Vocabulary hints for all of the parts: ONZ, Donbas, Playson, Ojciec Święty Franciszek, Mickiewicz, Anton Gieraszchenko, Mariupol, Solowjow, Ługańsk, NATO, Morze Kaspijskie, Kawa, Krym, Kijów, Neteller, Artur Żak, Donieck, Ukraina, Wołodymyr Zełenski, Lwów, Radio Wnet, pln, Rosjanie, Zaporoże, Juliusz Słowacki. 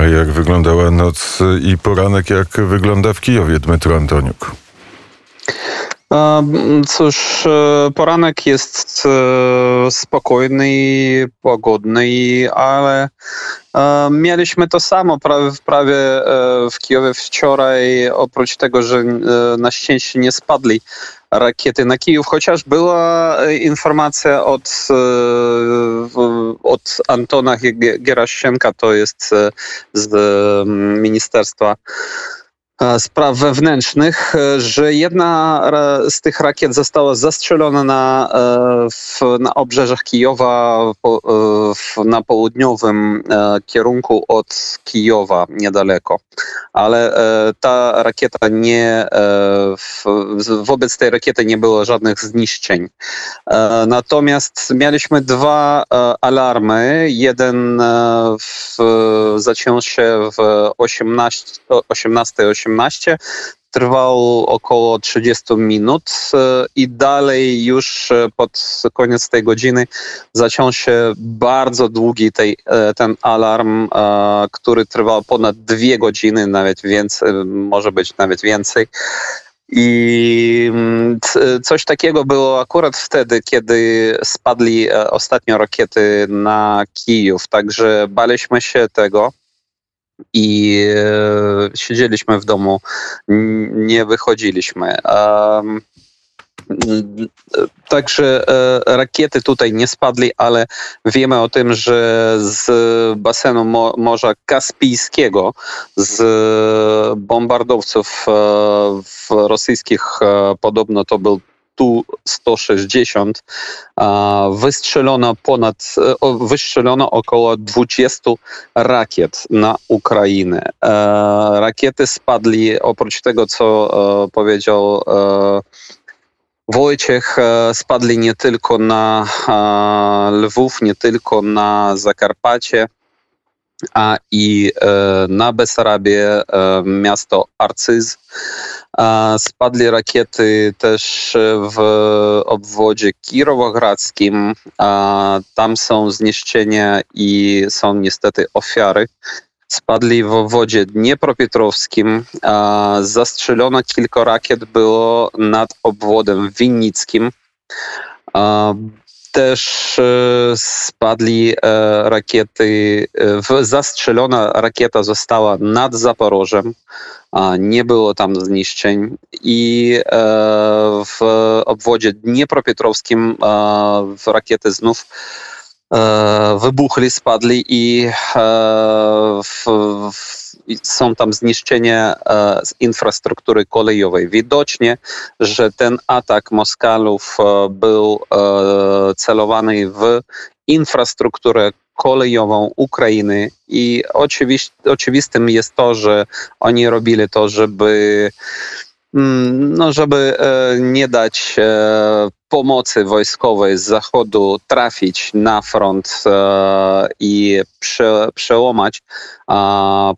A jak wyglądała noc i poranek, jak wygląda w Kijowie, Dmytro Antoniuk? Cóż, poranek jest spokojny i pogodny, ale mieliśmy to samo prawie w Kijowie wczoraj, oprócz tego, że na szczęście nie spadli rakiety na Kijów, chociaż była informacja od Antona Gieraszczenka, to jest z Ministerstwa Spraw Wewnętrznych, że jedna z tych rakiet została zastrzelona na obrzeżach Kijowa na południowym kierunku od Kijowa niedaleko. Ale ta rakieta wobec tej rakiety nie było żadnych zniszczeń. Natomiast mieliśmy dwa alarmy. Jeden zaczął się w 18:18, trwał około 30 minut i dalej już pod koniec tej godziny zaczął się bardzo długi ten alarm, który trwał ponad 2 godziny, nawet więcej, może być nawet więcej. I coś takiego było akurat wtedy, kiedy spadli ostatnio rakiety na Kijów, także baliśmy się tego. I siedzieliśmy w domu, nie wychodziliśmy. Także rakiety tutaj nie spadli, ale wiemy o tym, że z basenu Morza Kaspijskiego, z bombardowców rosyjskich, podobno to był Tu-160, wystrzelono około 20 rakiet na Ukrainę. Rakiety spadli, oprócz tego, co powiedział Wojciech, spadli nie tylko na Lwów, nie tylko na Zakarpacie, a i na Besarabię, miasto Arcyz. Spadli rakiety też w obwodzie kirowogradzkim. Tam są zniszczenia i są niestety ofiary. Spadli w obwodzie dniepropietrowskim. Zastrzelono kilka rakiet było nad obwodem winnickim. Też spadli rakiety, zastrzelona rakieta została nad Zaporożem, nie było tam zniszczeń. I w obwodzie dniepropietrowskim rakiety znów wybuchli, spadli i są tam zniszczenia z infrastruktury kolejowej. Widocznie, że ten atak Moskalów był celowany w infrastrukturę kolejową Ukrainy i oczywistym jest to, że oni robili to, żeby nie dać pomocy wojskowej z zachodu trafić na front i przełamać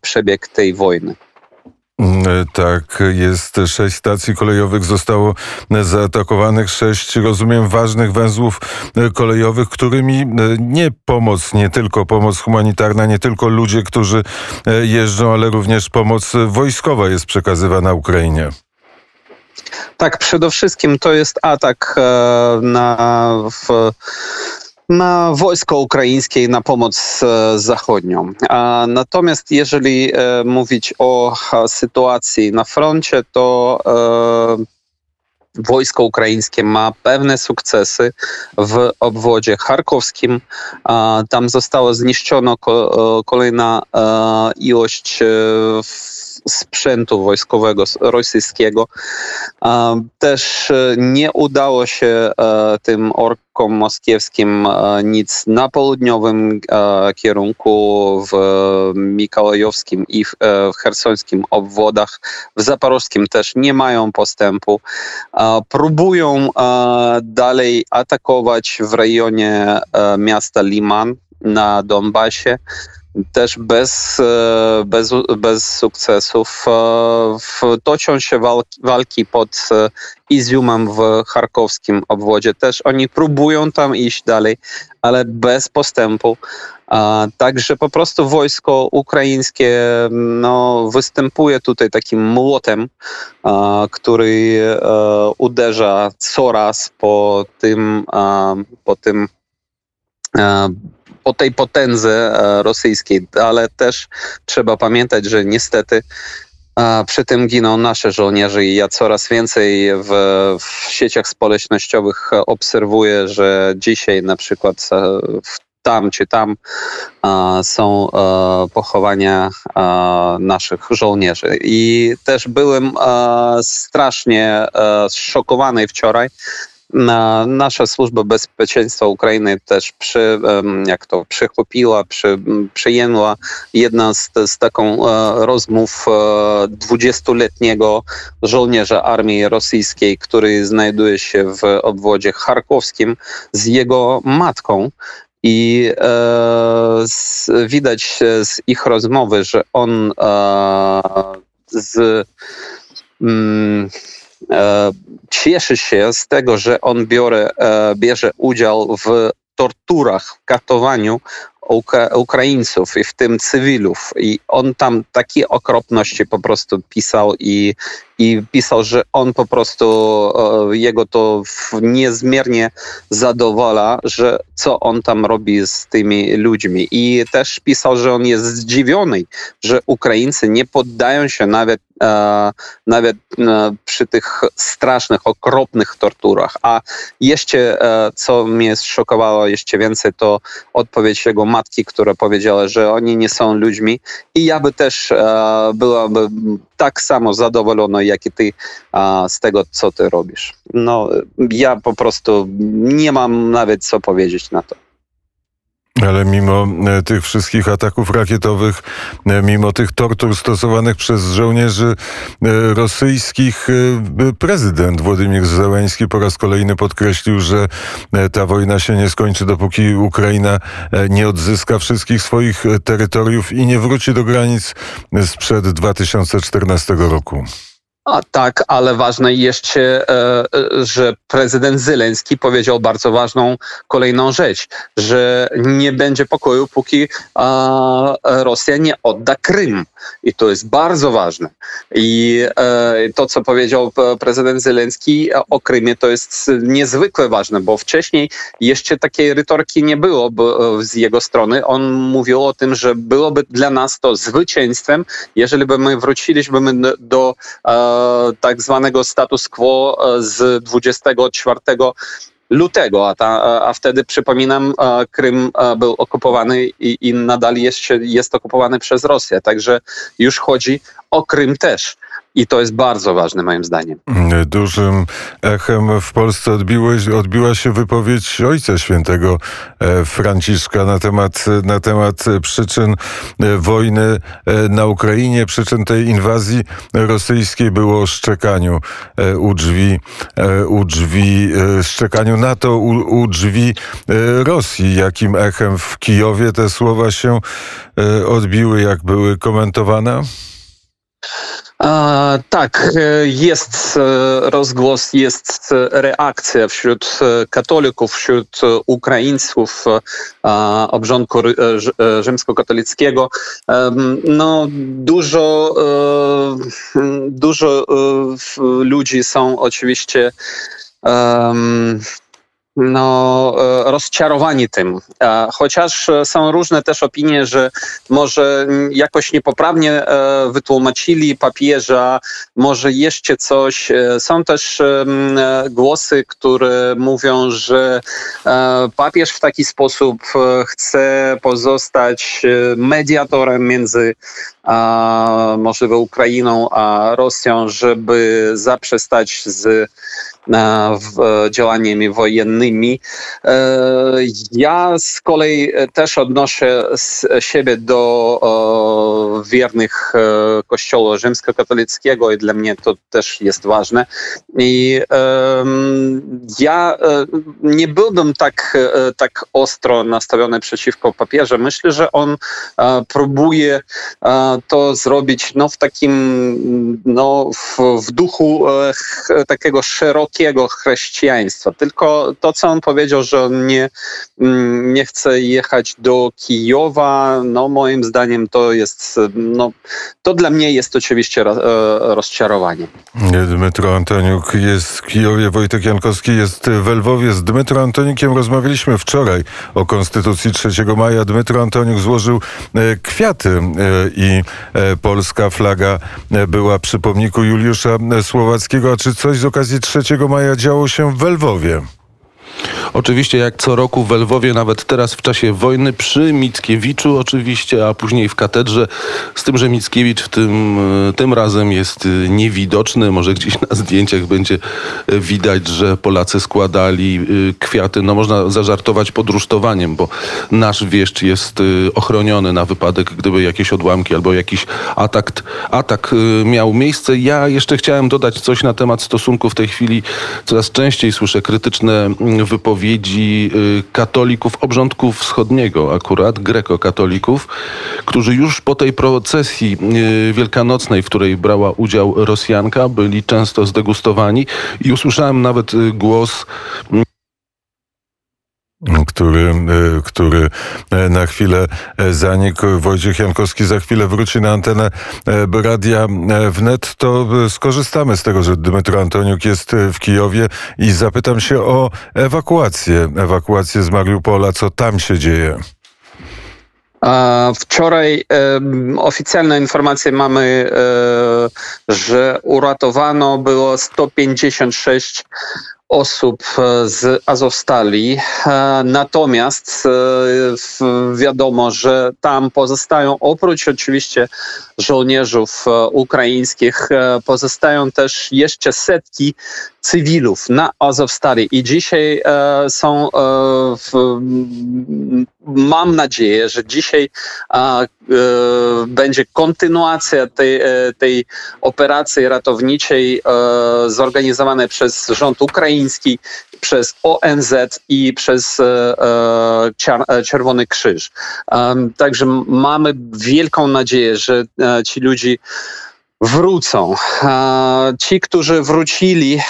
przebieg tej wojny. Tak, jest 6 stacji kolejowych, zostało zaatakowanych, 6, rozumiem, ważnych węzłów kolejowych, którymi nie tylko pomoc humanitarna, nie tylko ludzie, którzy jeżdżą, ale również pomoc wojskowa jest przekazywana Ukrainie. Tak, przede wszystkim to jest atak na wojsko ukraińskie i na pomoc zachodnią. Natomiast jeżeli mówić o sytuacji na froncie, to wojsko ukraińskie ma pewne sukcesy w obwodzie charkowskim. Tam została zniszczona kolejna ilość sprzętu wojskowego rosyjskiego. Też nie udało się tym orkom moskiewskim nic na południowym kierunku, w mikołajowskim i w chersońskim obwodach. W zaporowskim też nie mają postępu. Próbują dalej atakować w rejonie miasta Liman na Donbasie. też bez sukcesów. Toczą się walki pod Iziumem w charkowskim obwodzie. Też oni próbują tam iść dalej, ale bez postępu. Także po prostu wojsko ukraińskie występuje tutaj takim młotem, który uderza coraz po tej potędze rosyjskiej, ale też trzeba pamiętać, że niestety przy tym giną nasze żołnierze i ja coraz więcej w sieciach społecznościowych obserwuję, że dzisiaj na przykład tam są pochowania naszych żołnierzy. I też byłem strasznie zszokowany wczoraj. Nasza służba bezpieczeństwa Ukrainy też przyjęła jedna z taką rozmów 20-letniego żołnierza armii rosyjskiej, który znajduje się w obwodzie charkowskim z jego matką. I widać z ich rozmowy, że on cieszy się z tego, że on bierze udział w torturach, katowaniu Ukraińców i w tym cywilów. I on tam takie okropności po prostu pisał i pisał, że on po prostu jego to niezmiernie zadowala, że co on tam robi z tymi ludźmi. I też pisał, że on jest zdziwiony, że Ukraińcy nie poddają się nawet przy tych strasznych, okropnych torturach. A jeszcze, co mnie zszokowało jeszcze więcej, to odpowiedź jego matki, która powiedziała, że oni nie są ludźmi. I ja by też byłaby tak samo zadowolona, jak i ty z tego, co ty robisz. Ja po prostu nie mam nawet co powiedzieć na to. Ale mimo tych wszystkich ataków rakietowych, mimo tych tortur stosowanych przez żołnierzy rosyjskich, prezydent Wołodymyr Zełenski po raz kolejny podkreślił, że ta wojna się nie skończy, dopóki Ukraina nie odzyska wszystkich swoich terytoriów i nie wróci do granic sprzed 2014 roku. A tak, ale ważne jeszcze, że prezydent Zełenski powiedział bardzo ważną kolejną rzecz, że nie będzie pokoju, póki Rosja nie odda Krym. I to jest bardzo ważne. I to, co powiedział prezydent Zełenski o Krymie, to jest niezwykle ważne, bo wcześniej jeszcze takiej retoryki nie było z jego strony. On mówił o tym, że byłoby dla nas to zwycięstwem, jeżeli by my wróciliśmy do tak zwanego status quo z 24 lutego, a wtedy, przypominam, Krym był okupowany i nadal jest okupowany przez Rosję. Także już chodzi o Krym też. I to jest bardzo ważne moim zdaniem. Dużym echem w Polsce odbiła się wypowiedź Ojca Świętego Franciszka na temat przyczyn wojny na Ukrainie, przyczyn tej inwazji rosyjskiej. Było o szczekaniu u drzwi szczekaniu NATO u drzwi Rosji. Jakim echem w Kijowie te słowa się odbiły, jak były komentowane? Tak, jest rozgłos, jest reakcja wśród katolików, wśród Ukraińców obrządku rzymskokatolickiego. Dużo ludzi są oczywiście rozczarowani tym. Chociaż są różne też opinie, że może jakoś niepoprawnie wytłumaczyli papieża, może jeszcze coś. Są też głosy, które mówią, że papież w taki sposób chce pozostać mediatorem między możliwe Ukrainą a Rosją, żeby zaprzestać z działaniami wojennymi. Ja z kolei też odnoszę siebie do wiernych Kościoła rzymskokatolickiego i dla mnie to też jest ważne. I ja nie byłbym tak ostro nastawiony przeciwko papieżu. Myślę, że on próbuje to zrobić w duchu takiego szerokiego chrześcijaństwa. Tylko to, co on powiedział, że on nie chce jechać do Kijowa, moim zdaniem to jest, to dla mnie jest oczywiście rozczarowanie. Dmytro Antoniuk jest w Kijowie, Wojtek Jankowski jest we Lwowie. Z Dmytro Antoniukiem rozmawialiśmy wczoraj o Konstytucji 3 maja. Dmytro Antoniuk złożył kwiaty i polska flaga była przy pomniku Juliusza Słowackiego. A czy coś z okazji 3 maja działo się we Lwowie? Oczywiście jak co roku we Lwowie, nawet teraz w czasie wojny, przy Mickiewiczu oczywiście, a później w katedrze, z tym, że Mickiewicz tym razem jest niewidoczny, może gdzieś na zdjęciach będzie widać, że Polacy składali kwiaty, można zażartować podrusztowaniem, bo nasz wieszcz jest ochroniony na wypadek, gdyby jakieś odłamki albo jakiś atak miał miejsce. Ja jeszcze chciałem dodać coś na temat stosunków. W tej chwili coraz częściej słyszę krytyczne wypowiedzi katolików obrządku wschodniego, akurat grekokatolików, którzy już po tej procesji wielkanocnej, w której brała udział Rosjanka, byli często zdegustowani i usłyszałem nawet głos, który na chwilę zanikł. Wojciech Jankowski za chwilę wróci na antenę Radia Wnet. To skorzystamy z tego, że Dmytro Antoniuk jest w Kijowie i zapytam się o ewakuację z Mariupola. Co tam się dzieje? Wczoraj oficjalne informacje mamy, że uratowano było 156 osób z Azowstali. Natomiast wiadomo, że tam pozostają, oprócz oczywiście żołnierzów ukraińskich, pozostają też jeszcze setki cywilów na Azowstali. I dzisiaj mam nadzieję, że dzisiaj będzie kontynuacja tej operacji ratowniczej zorganizowanej przez rząd ukraiński, przez ONZ i przez Czerwony Krzyż. Także mamy wielką nadzieję, że ci ludzie wrócą. Ci, którzy wrócili,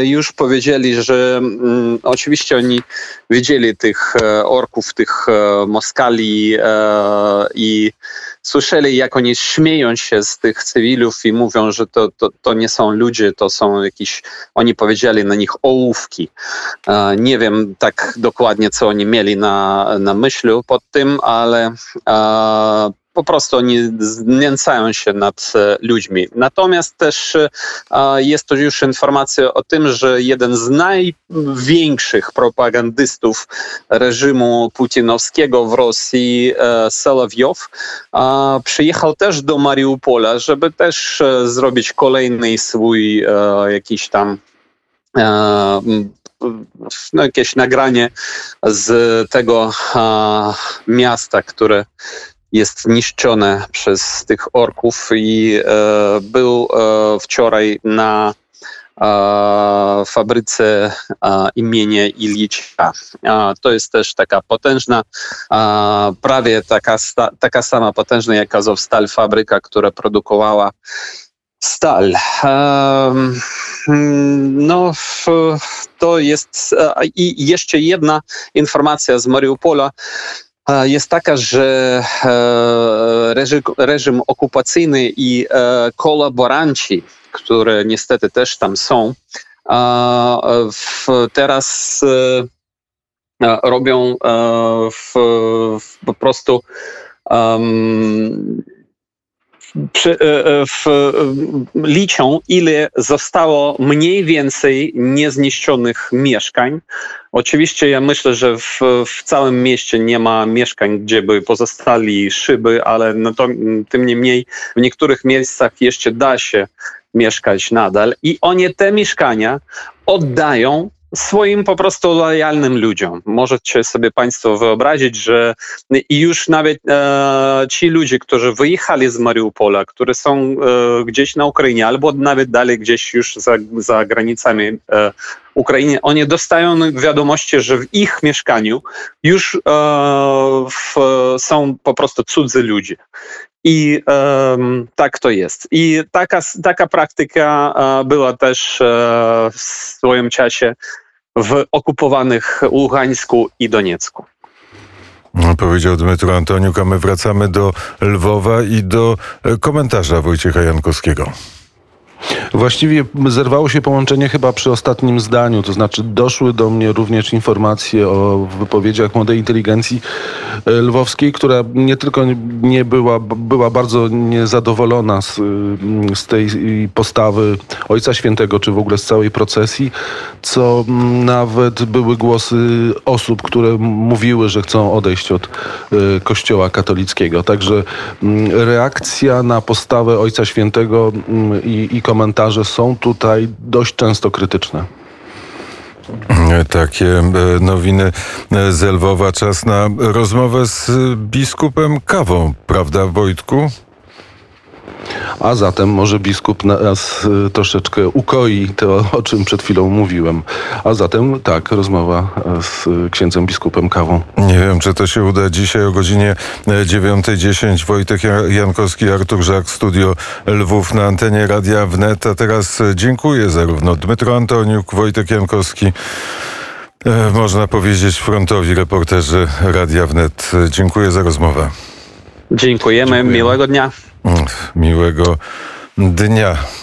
już powiedzieli, że oczywiście oni widzieli tych orków, tych Moskali i słyszeli, jak oni śmieją się z tych cywilów i mówią, że to nie są ludzie, to są jakieś, oni powiedzieli na nich ołówki. Nie wiem tak dokładnie, co oni mieli na myśli pod tym, ale po prostu oni znęcają się nad ludźmi. Natomiast też jest to już informacja o tym, że jeden z największych propagandystów reżimu putinowskiego w Rosji, Solowjow, przyjechał też do Mariupola, żeby też zrobić kolejny swój jakiś tam jakieś nagranie z tego miasta, które jest niszczone przez tych orków i był wczoraj na fabryce imienia Iliczka. To jest też taka potężna, prawie taka sama potężna jak Azowstal fabryka, która produkowała stal. To jest i jeszcze jedna informacja z Mariupola jest taka, że reżim okupacyjny i kolaboranci, które niestety też tam są, teraz robią po prostu liczą, ile zostało mniej więcej niezniszczonych mieszkań. Oczywiście ja myślę, że w całym mieście nie ma mieszkań, gdzie by pozostali szyby, ale tym niemniej w niektórych miejscach jeszcze da się mieszkać nadal. I oni te mieszkania oddają swoim po prostu lojalnym ludziom. Możecie sobie państwo wyobrazić, że już nawet ci ludzie, którzy wyjechali z Mariupola, którzy są gdzieś na Ukrainie albo nawet dalej gdzieś już za granicami Ukrainy, oni dostają wiadomości, że w ich mieszkaniu już są po prostu cudzy ludzie. I tak to jest. I taka praktyka była też w swoim czasie w okupowanych Ługańsku i Doniecku. Powiedział Dmytro Antoniuk, a my wracamy do Lwowa i do komentarza Wojciecha Jankowskiego. Właściwie zerwało się połączenie chyba przy ostatnim zdaniu, to znaczy doszły do mnie również informacje o wypowiedziach młodej inteligencji lwowskiej, która nie tylko nie była bardzo niezadowolona z tej postawy Ojca Świętego, czy w ogóle z całej procesji, co nawet były głosy osób, które mówiły, że chcą odejść od Kościoła katolickiego. Także reakcja na postawę Ojca Świętego i komentarze są tutaj dość często krytyczne. Takie nowiny z Lwowa. Czas na rozmowę z biskupem Kawą, prawda, Wojtku? A zatem może biskup nas troszeczkę ukoi to, o czym przed chwilą mówiłem. A zatem tak, rozmowa z księdzem biskupem Kawą. Nie wiem, czy to się uda dzisiaj o godzinie 9:10. Wojciech Jankowski, Artur Żak, Studio Lwów na antenie Radia Wnet. A teraz dziękuję zarówno Dmytro Antoniuk, Wojciech Jankowski, można powiedzieć frontowi reporterzy Radia Wnet. Dziękuję za rozmowę. Dziękujemy. Miłego dnia.